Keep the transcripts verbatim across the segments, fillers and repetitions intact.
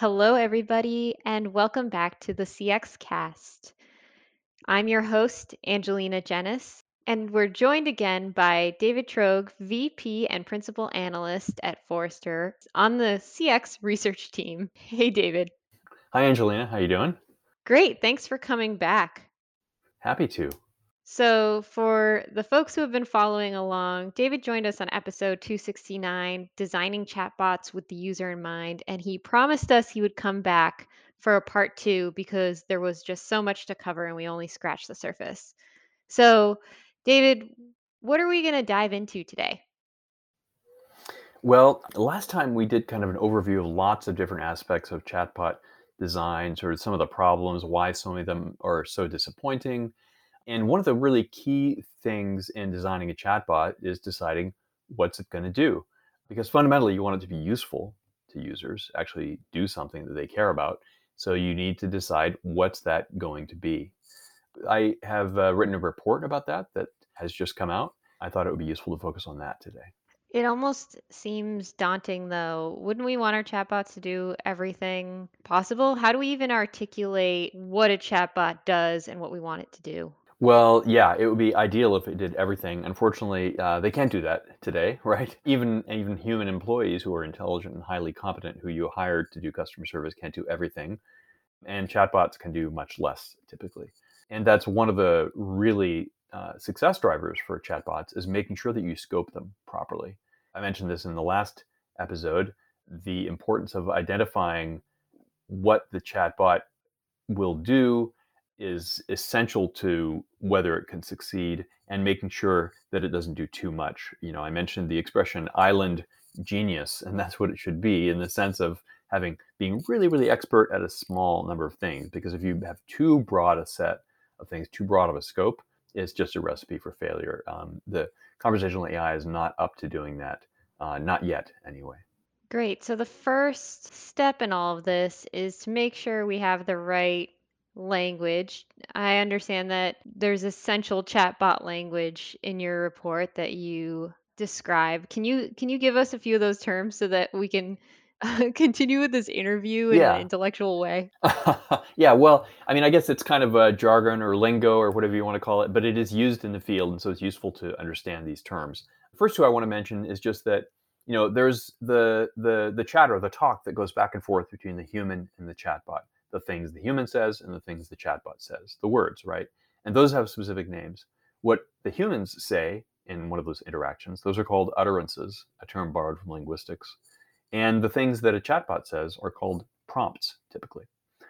Hello, everybody, and welcome back to the C X Cast. I'm your host, Angelina Jenis, and we're joined again by David Truog, V P and Principal Analyst at Forrester on the C X research team. Hey, David. Hi, Angelina. How you doing? Great. Thanks for coming back. Happy to. So for the folks who have been following along, David joined us on episode two sixty-nine, Designing Chatbots with the User in Mind, and he promised us he would come back for a part two because there was just so much to cover and we only scratched the surface. So David, what are we going to dive into today? Well, last time we did kind of an overview of lots of different aspects of chatbot design, sort of some of the problems, why so many of them are so disappointing. And one of the really key things in designing a chatbot is deciding what's it going to do, because fundamentally you want it to be useful to users, actually do something that they care about. So you need to decide what's that going to be. I have uh, written a report about that that has just come out. I thought it would be useful to focus on that today. It almost seems daunting, though. Wouldn't we want our chatbots to do everything possible? How do we even articulate what a chatbot does and what we want it to do? Well, yeah, it would be ideal if it did everything. Unfortunately, uh, they can't do that today, right? Even even human employees who are intelligent and highly competent, who you hired to do customer service, can't do everything. And chatbots can do much less, typically. And that's one of the really uh, success drivers for chatbots, is making sure that you scope them properly. I mentioned this in the last episode, the importance of identifying what the chatbot will do is essential to whether it can succeed, and making sure that it doesn't do too much. You know, I mentioned the expression island genius, and that's what it should be, in the sense of having being really, really expert at a small number of things, because if you have too broad a set of things, too broad of a scope, it's just a recipe for failure. Um, the conversational A I is not up to doing that, uh, not yet anyway. Great. So the first step in all of this is to make sure we have the right language. I understand that there's essential chatbot language in your report that you describe. Can you can you give us a few of those terms so that we can uh, continue with this interview in yeah. an intellectual way? yeah, well, I mean, I guess it's kind of a jargon or lingo or whatever you want to call it, but it is used in the field, and so it's useful to understand these terms. First two I want to mention is just that, you know, there's the the the chatter, the talk that goes back and forth between the human and the chatbot. The things the human says and the things the chatbot says, the words, right? And those have specific names. What the humans say in one of those interactions, those are called utterances, a term borrowed from linguistics. And the things that a chatbot says are called prompts, typically.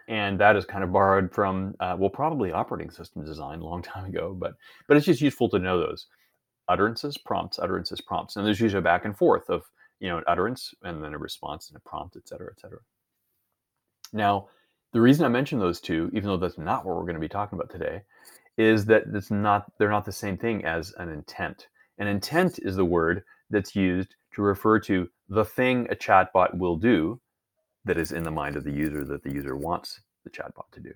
And that is kind of borrowed from, uh, well, probably operating system design a long time ago, but but it's just useful to know those. Utterances, prompts, utterances, prompts. And there's usually a back and forth of, you know, an utterance and then a response and a prompt, et cetera, et cetera. Now, the reason I mentioned those two, even though that's not what we're going to be talking about today, is that it's not they're not the same thing as an intent. An intent is the word that's used to refer to the thing a chatbot will do that is in the mind of the user, that the user wants the chatbot to do.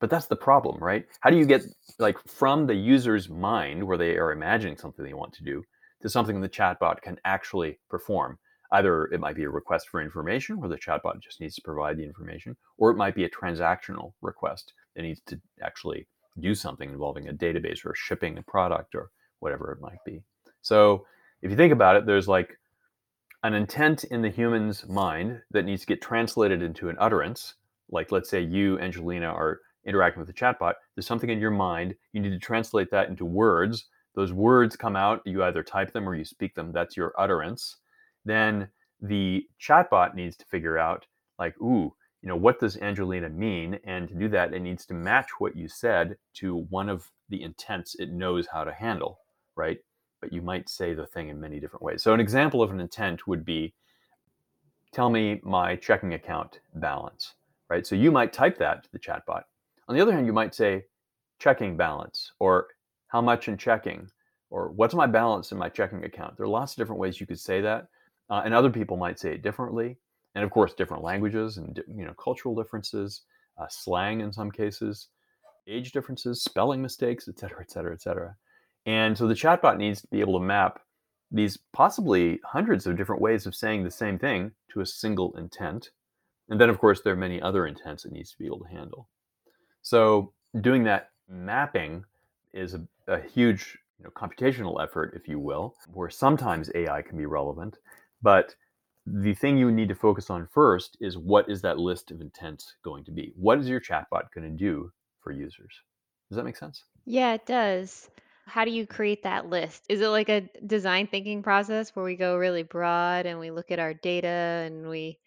But that's the problem, right? How do you get, like, from the user's mind, where they are imagining something they want to do, to something the chatbot can actually perform? Either it might be a request for information where the chatbot just needs to provide the information, or it might be a transactional request that needs to actually do something involving a database or shipping a product or whatever it might be. So if you think about it, there's like an intent in the human's mind that needs to get translated into an utterance. Like, let's say you, Angelina, are interacting with the chatbot. There's something in your mind. You need to translate that into words. Those words come out. You either type them or you speak them. That's your utterance. Then the chatbot needs to figure out, like, ooh, you know, what does Angelina mean? And to do that, it needs to match what you said to one of the intents it knows how to handle, right? But you might say the thing in many different ways. So an example of an intent would be, tell me my checking account balance, right? So you might type that to the chatbot. On the other hand, you might say checking balance, or how much in checking, or what's my balance in my checking account? There are lots of different ways you could say that. Uh, and other people might say it differently. And of course, different languages and, you know, cultural differences, uh, slang in some cases, age differences, spelling mistakes, et cetera, et cetera, et cetera. And so the chatbot needs to be able to map these possibly hundreds of different ways of saying the same thing to a single intent. And then, of course, there are many other intents it needs to be able to handle. So doing that mapping is a, a huge you know, computational effort, if you will, where sometimes A I can be relevant. But the thing you need to focus on first is, what is that list of intents going to be? What is your chatbot going to do for users? Does that make sense? Yeah, it does. How do you create that list? Is it like a design thinking process where we go really broad and we look at our data and we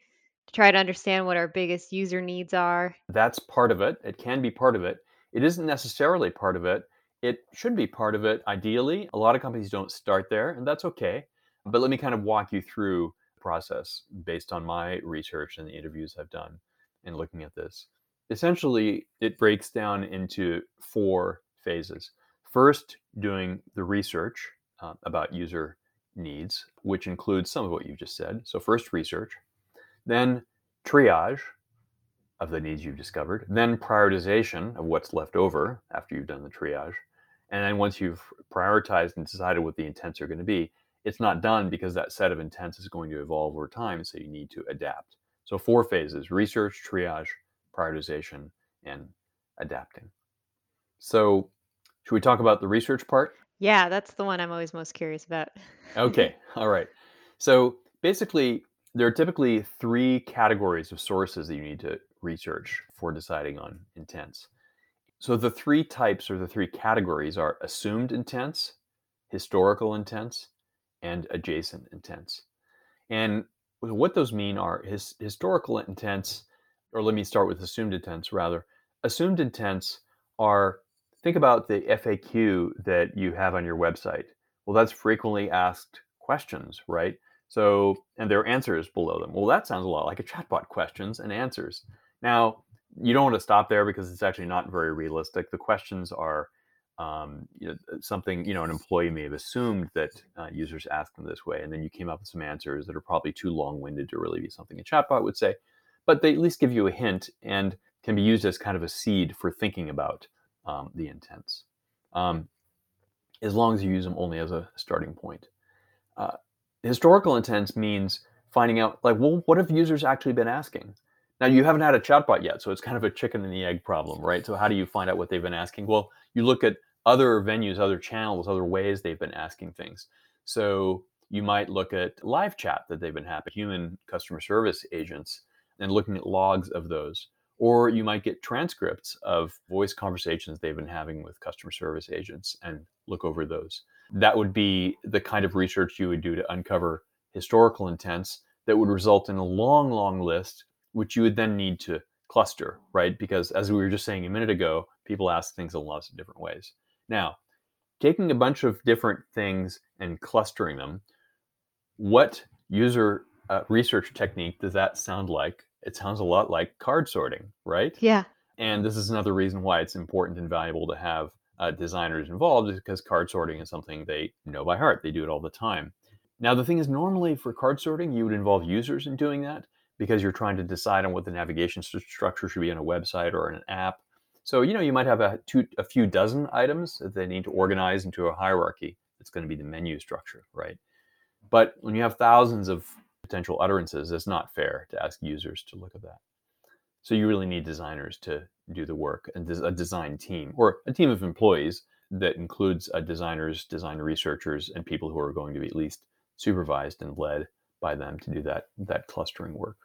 try to understand what our biggest user needs are? That's part of it. It can be part of it. It isn't necessarily part of it. It should be part of it, ideally. A lot of companies don't start there, and that's okay. But let me kind of walk you through the process based on my research and the interviews I've done and looking at this. Essentially, it breaks down into four phases. First, doing the research uh, about user needs, which includes some of what you just said. So first, research. Then triage of the needs you've discovered. Then prioritization of what's left over after you've done the triage. And then once you've prioritized and decided what the intents are going to be, it's not done, because that set of intents is going to evolve over time, so you need to adapt. So four phases: research, triage, prioritization, and adapting. So should we talk about the research part? Yeah, that's the one I'm always most curious about. Okay. All right. So basically, there are typically three categories of sources that you need to research for deciding on intents. So the three types or the three categories are assumed intents, historical intents, and adjacent intents. And what those mean are his, historical intents, or let me start with assumed intents rather. Assumed intents are, think about the F A Q that you have on your website. Well, that's frequently asked questions, right? So, and there are answers below them. Well, that sounds a lot like a chatbot, questions and answers. Now, you don't want to stop there, because it's actually not very realistic. The questions are um, you know, something, you know, an employee may have assumed that uh, users ask them this way. And then you came up with some answers that are probably too long-winded to really be something a chatbot would say. But they at least give you a hint and can be used as kind of a seed for thinking about um, the intents, um, as long as you use them only as a starting point. Uh, Historical intents means finding out, like, well, what have users actually been asking? Now, you haven't had a chatbot yet, so it's kind of a chicken and the egg problem, right? So how do you find out what they've been asking? Well, you look at other venues, other channels, other ways they've been asking things. So you might look at live chat that they've been having, human customer service agents, and looking at logs of those. Or you might get transcripts of voice conversations they've been having with customer service agents and look over those. That would be the kind of research you would do to uncover historical intents that would result in a long, long list, which you would then need to cluster, right? Because as we were just saying a minute ago, people ask things in lots of different ways. Now, taking a bunch of different things and clustering them, what user uh, research technique does that sound like? It sounds a lot like card sorting, right? Yeah. And this is another reason why it's important and valuable to have Uh, designers involved, is because card sorting is something they know by heart. They do it all the time. Now, the thing is, normally for card sorting, you would involve users in doing that, because you're trying to decide on what the navigation st- structure should be on a website or an app. So, you know, you might have a, two, a few dozen items that they need to organize into a hierarchy. It's going to be the menu structure, right? But when you have thousands of potential utterances, it's not fair to ask users to look at that. So you really need designers to do the work, and a design team or a team of employees that includes designers, design researchers, and people who are going to be at least supervised and led by them to do that, that clustering work.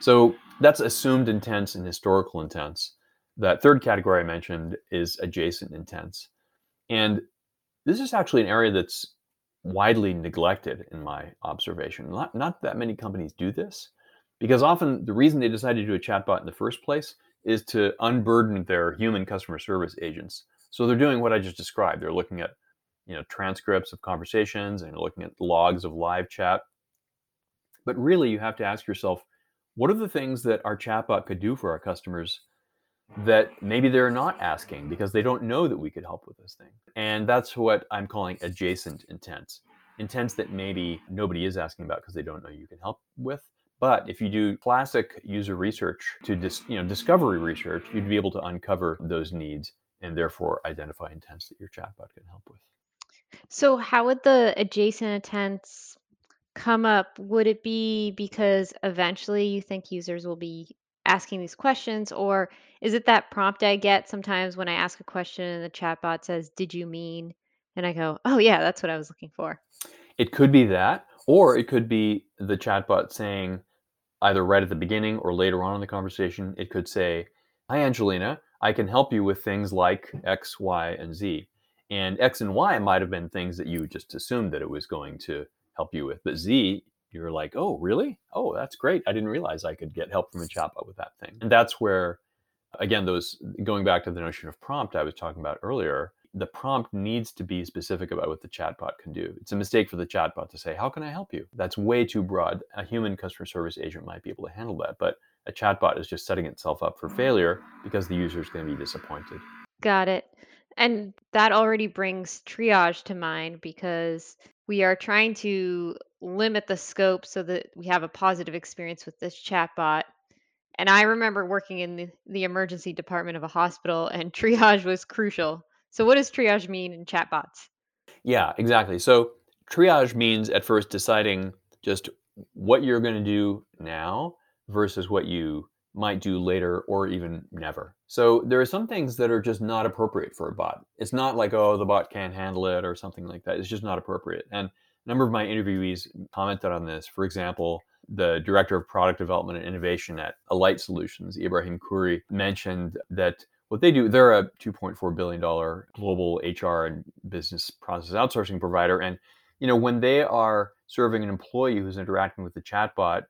So that's assumed intents and historical intents. That third category I mentioned is adjacent intents. And this is actually an area that's widely neglected in my observation. Not, not that many companies do this. Because often the reason they decided to do a chatbot in the first place is to unburden their human customer service agents. So they're doing what I just described. They're looking at, you know, transcripts of conversations and looking at logs of live chat. But really, you have to ask yourself, what are the things that our chatbot could do for our customers that maybe they're not asking because they don't know that we could help with this thing? And that's what I'm calling adjacent intents. Intents that maybe nobody is asking about because they don't know you can help with. But if you do classic user research to dis, you know, discovery research, you'd be able to uncover those needs and therefore identify intents that your chatbot can help with. So how would the adjacent intents come up, would it be because eventually you think users will be asking these questions, or is it that prompt I get sometimes when I ask a question and the chatbot says, "Did you mean?" And I go, "Oh yeah, that's what I was looking for." It could be that, or it could be the chatbot saying, either right at the beginning or later on in the conversation, it could say, "Hi, Angelina, I can help you with things like X, Y, and Z." And X and Y might have been things that you just assumed that it was going to help you with. But Z, you're like, "Oh, really? Oh, that's great. I didn't realize I could get help from a chatbot with that thing." And that's where, again, those going back to the notion of prompt I was talking about earlier, the prompt needs to be specific about what the chatbot can do. It's a mistake for the chatbot to say, "How can I help you?" That's way too broad. A human customer service agent might be able to handle that, but a chatbot is just setting itself up for failure because the user is going to be disappointed. Got it. And that already brings triage to mind, because we are trying to limit the scope so that we have a positive experience with this chatbot. And I remember working in the, the emergency department of a hospital, and triage was crucial. So what does triage mean in chatbots? Yeah, exactly. So triage means at first deciding just what you're going to do now versus what you might do later or even never. So there are some things that are just not appropriate for a bot. It's not like, oh, the bot can't handle it or something like that. It's just not appropriate. And a number of my interviewees commented on this. For example, the director of product development and innovation at Alight Solutions, Ibrahim Kuri, mentioned that what they do, they're a two point four billion dollars global H R and business process outsourcing provider. And, you know, when they are serving an employee who's interacting with the chatbot,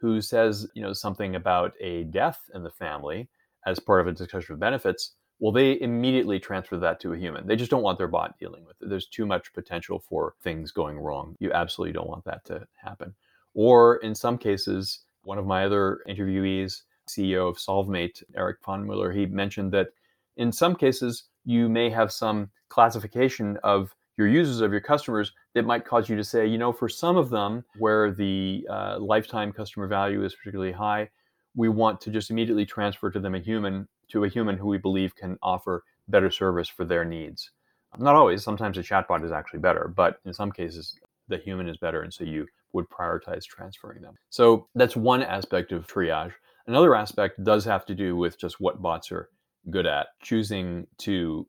who says, you know, something about a death in the family as part of a discussion of benefits, well, they immediately transfer that to a human. They just don't want their bot dealing with it. There's too much potential for things going wrong. You absolutely don't want that to happen. Or in some cases, one of my other interviewees, C E O of SolveMate, Eric von Müller, he mentioned that in some cases, you may have some classification of your users, of your customers, that might cause you to say, you know, for some of them where the uh, lifetime customer value is particularly high, we want to just immediately transfer to them a human, to a human who we believe can offer better service for their needs. Not always. Sometimes a chatbot is actually better, but in some cases, the human is better. And so you would prioritize transferring them. So that's one aspect of triage. Another aspect does have to do with just what bots are good at, choosing to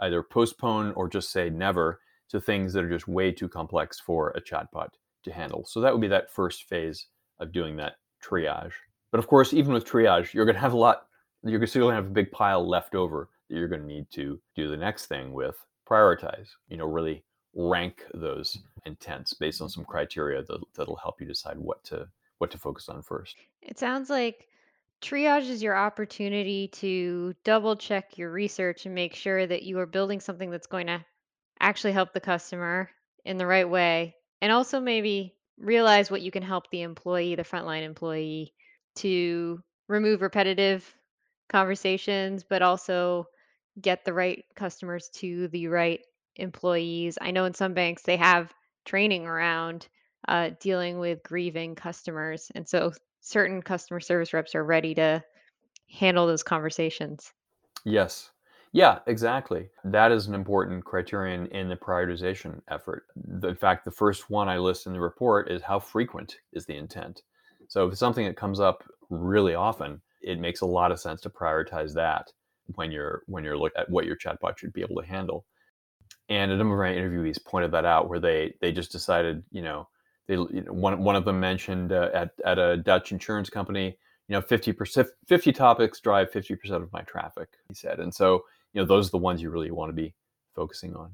either postpone or just say never to things that are just way too complex for a chatbot to handle. So that would be that first phase of doing that triage. But of course, even with triage, you're going to have a lot, you're still going to have a big pile left over that you're going to need to do the next thing with. Prioritize, you know, really rank those intents based on some criteria that, that'll help you decide what to what to focus on first. It sounds like triage is your opportunity to double check your research and make sure that you are building something that's going to actually help the customer in the right way. And also maybe realize what you can help the employee, the frontline employee, to remove repetitive conversations, but also get the right customers to the right employees. I know in some banks they have training around uh, dealing with grieving customers. And so certain customer service reps are ready to handle those conversations. Yes. Yeah, exactly. That is an important criterion in the prioritization effort. The, in fact, the first one I list in the report is how frequent is the intent. So if it's something that comes up really often, it makes a lot of sense to prioritize that when you're when you're looking at what your chatbot should be able to handle. And a number of my interviewees pointed that out, where they they just decided, you know, they you know, one one of them mentioned uh, at at a Dutch insurance company, you know, fifty percent, fifty topics drive fifty percent of my traffic, he said. And so, you know, those are the ones you really want to be focusing on.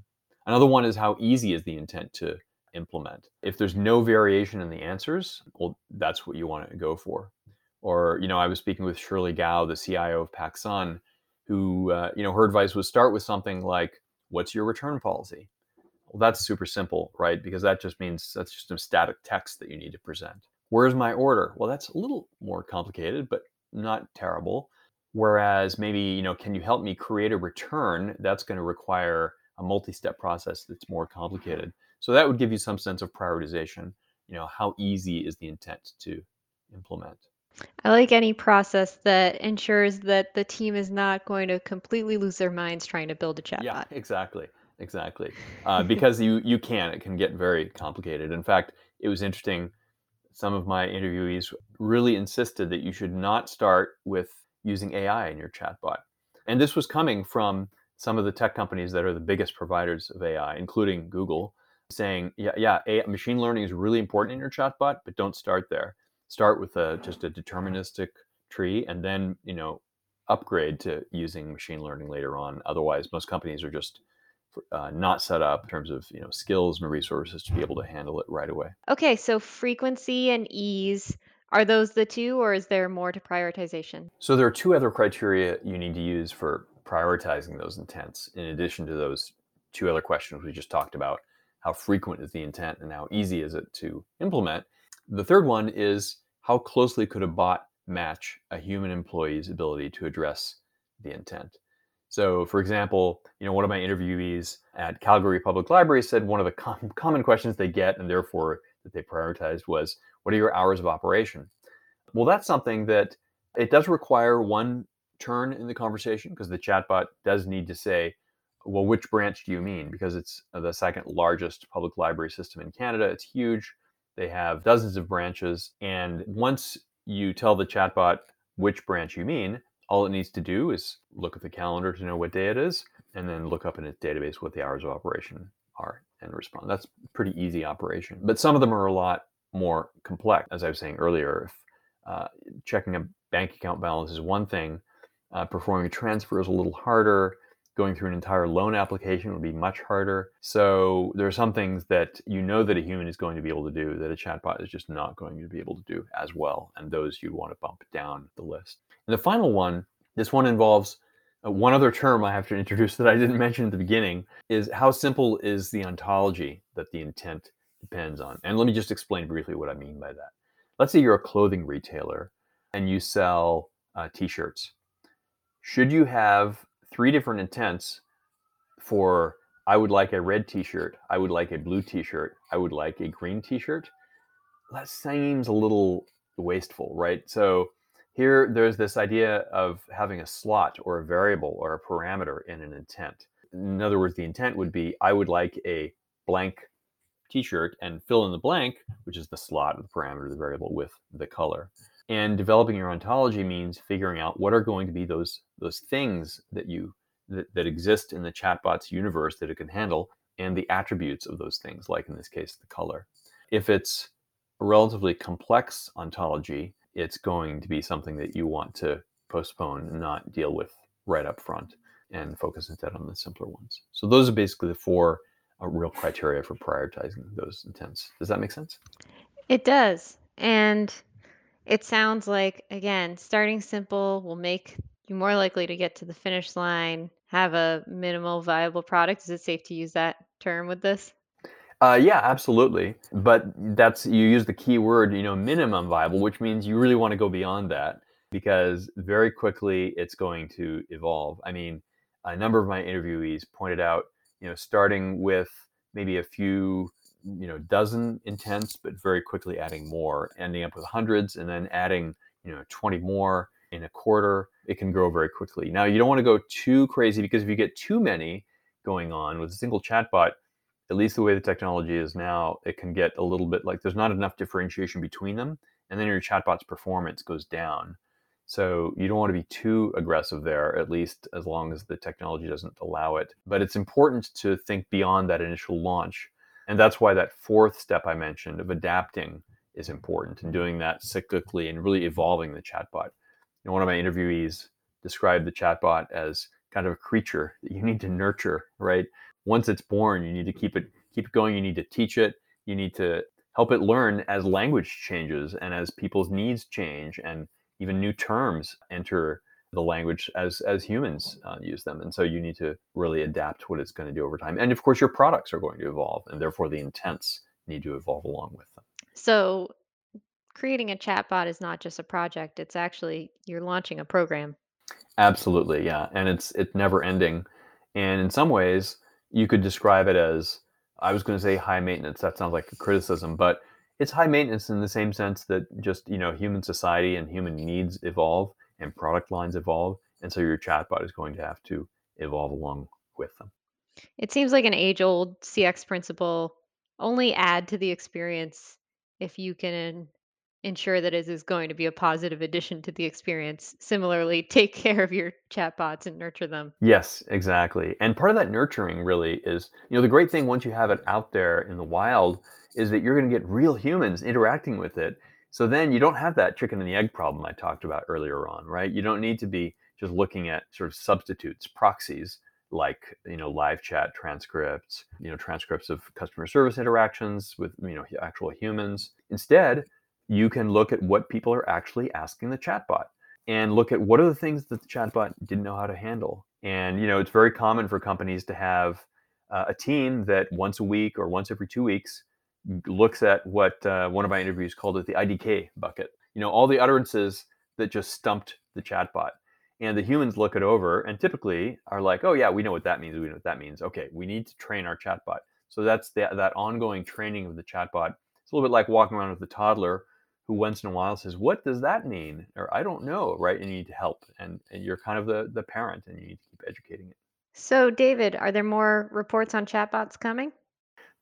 Another one is how easy is the intent to implement. If there's no variation in the answers, well, that's what you want to go for. Or, you know, I was speaking with Shirley Gao, the C I O of PacSun, who, uh, you know, her advice was start with something like, "What's your return policy?" Well, that's super simple, right? Because that just means that's just some static text that you need to present. "Where's my order?" Well, that's a little more complicated, but not terrible. Whereas maybe, you know, "Can you help me create a return?" That's going to require a multi-step process that's more complicated. So that would give you some sense of prioritization. You know, how easy is the intent to implement? I like any process that ensures that the team is not going to completely lose their minds trying to build a chatbot. Yeah, exactly. Exactly. Uh, because you, you can, it can get very complicated. In fact, it was interesting. Some of my interviewees really insisted that you should not start with using A I in your chatbot. And this was coming from some of the tech companies that are the biggest providers of A I, including Google, saying, yeah, yeah, A I, machine learning is really important in your chatbot, but don't start there. Start with a, just a deterministic tree, and then, you know, upgrade to using machine learning later on. Otherwise, most companies are just uh, not set up in terms of, you know, skills and resources to be able to handle it right away. Okay, so frequency and ease. Are those the two, or is there more to prioritization? So there are two other criteria you need to use for prioritizing those intents, in addition to those two other questions we just talked about. How frequent is the intent and how easy is it to implement? The third one is, how closely could a bot match a human employee's ability to address the intent? So for example, you know, one of my interviewees at Calgary Public Library said one of the com- common questions they get, and therefore that they prioritized, was, what are your hours of operation? Well, that's something that it does require one turn in the conversation, because the chatbot does need to say, well, which branch do you mean? Because it's the second largest public library system in Canada. It's huge. They have dozens of branches. And once you tell the chatbot which branch you mean, all it needs to do is look at the calendar to know what day it is, and then look up in its database what the hours of operation are and respond. That's a pretty easy operation. But some of them are a lot more complex. As I was saying earlier, if, uh, checking a bank account balance is one thing, uh, performing a transfer is a little harder, going through an entire loan application would be much harder. So there are some things that you know that a human is going to be able to do that a chatbot is just not going to be able to do as well, and those you want to bump down the list. And the final one, this one involves uh, one other term I have to introduce that I didn't mention at the beginning, is how simple is the ontology that the intent depends on. And let me just explain briefly what I mean by that. Let's say you're a clothing retailer and you sell uh, t-shirts. Should you have three different intents for, I would like a red t-shirt, I would like a blue t-shirt, I would like a green t-shirt? That seems a little wasteful, right? So here there's this idea of having a slot or a variable or a parameter in an intent. In other words, the intent would be, I would like a blank t-shirt, and fill in the blank, which is the slot of the parameter, the variable, with the color. And developing your ontology means figuring out what are going to be those those things that you that, that exist in the chatbot's universe that it can handle, and the attributes of those things, like in this case, the color. If it's a relatively complex ontology, it's going to be something that you want to postpone and not deal with right up front, and focus instead on the simpler ones. So those are basically the four a real criteria for prioritizing those intents. Does that make sense? It does. And it sounds like, again, starting simple will make you more likely to get to the finish line, have a minimal viable product. Is it safe to use that term with this? Uh, yeah, absolutely. But that's, you use the key word, you know, minimum viable, which means you really want to go beyond that, because very quickly it's going to evolve. I mean, a number of my interviewees pointed out, you know, starting with maybe a few, you know, dozen intents, but very quickly adding more, ending up with hundreds, and then adding, you know, twenty more in a quarter. It can grow very quickly. Now, you don't want to go too crazy, because if you get too many going on with a single chatbot, at least the way the technology is now, it can get a little bit like there's not enough differentiation between them, and then your chatbot's performance goes down. So you don't want to be too aggressive there, at least as long as the technology doesn't allow it. But it's important to think beyond that initial launch. And that's why that fourth step I mentioned of adapting is important, and doing that cyclically and really evolving the chatbot. You know, one of my interviewees described the chatbot as kind of a creature that you need to nurture, right? Once it's born, you need to keep it, keep it going. You need to teach it. You need to help it learn as language changes and as people's needs change, and even new terms enter the language as as humans uh, use them. And so you need to really adapt what it's going to do over time. And of course, your products are going to evolve, and therefore the intents need to evolve along with them. So creating a chatbot is not just a project. It's actually, you're launching a program. Absolutely. Yeah. And it's, it's never ending. And in some ways, you could describe it as, I was going to say high maintenance. That sounds like a criticism, but it's high maintenance in the same sense that just, you know, human society and human needs evolve, and product lines evolve. And so your chatbot is going to have to evolve along with them. It seems like an age-old C X principle, only add to the experience if you can ensure that it is going to be a positive addition to the experience. Similarly, take care of your chatbots and nurture them. Yes, exactly. And part of that nurturing really is, you know, the great thing once you have it out there in the wild is that you're going to get real humans interacting with it. So then you don't have that chicken and the egg problem I talked about earlier on, right? You don't need to be just looking at sort of substitutes, proxies, like, you know, live chat transcripts, you know, transcripts of customer service interactions with, you know, actual humans. Instead, you can look at what people are actually asking the chatbot and look at what are the things that the chatbot didn't know how to handle. And, you know, it's very common for companies to have uh, a team that once a week or once every two weeks looks at what uh, one of my interviews called it the I D K bucket. You know, all the utterances that just stumped the chatbot. And the humans look it over and typically are like, oh, yeah, we know what that means. We know what that means. Okay, we need to train our chatbot. So that's the, that ongoing training of the chatbot. It's a little bit like walking around with a toddler who once in a while says, what does that mean? Or I don't know, right? And you need to help. And, and you're kind of the, the parent and you need to keep educating it. So, David, are there more reports on chatbots coming?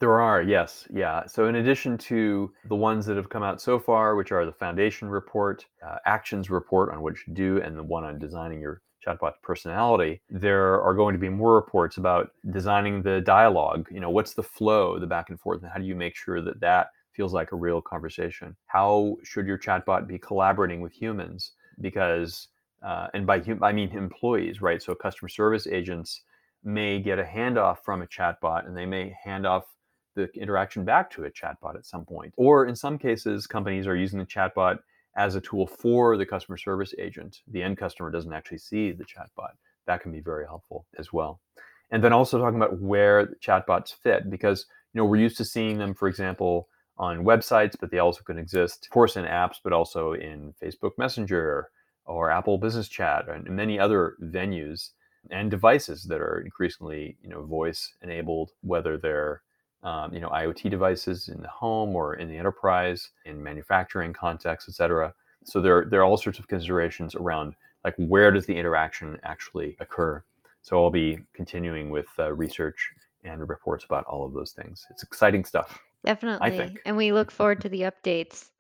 There are, yes. Yeah. So in addition to the ones that have come out so far, which are the foundation report, uh, actions report on what you do, and the one on designing your chatbot's personality, there are going to be more reports about designing the dialogue. You know, what's the flow, the back and forth, and how do you make sure that that feels like a real conversation? How should your chatbot be collaborating with humans? Because, uh, and by hum- I mean employees, right? So customer service agents may get a handoff from a chatbot and they may hand off the interaction back to a chatbot at some point. Or in some cases, companies are using the chatbot as a tool for the customer service agent. The end customer doesn't actually see the chatbot. That can be very helpful as well. And then also talking about where the chatbots fit, because, you know, we're used to seeing them, for example, on websites, but they also can exist, of course, in apps, but also in Facebook Messenger or Apple Business Chat and many other venues and devices that are increasingly, you know, voice enabled, whether they're Um, you know, I O T devices in the home or in the enterprise, in manufacturing contexts, et cetera. So there, there are all sorts of considerations around, like, where does the interaction actually occur? So I'll be continuing with uh, research and reports about all of those things. It's exciting stuff. Definitely. I think. And we look forward to the updates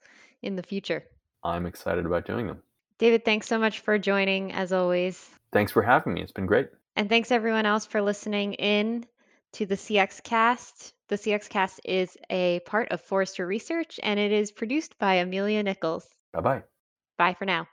in the future. I'm excited about doing them. David, thanks so much for joining, as always. Thanks for having me. It's been great. And thanks everyone else for listening in to the C X Cast. The C X Cast is a part of Forrester Research, and it is produced by Amelia Nichols. Bye-bye. Bye for now.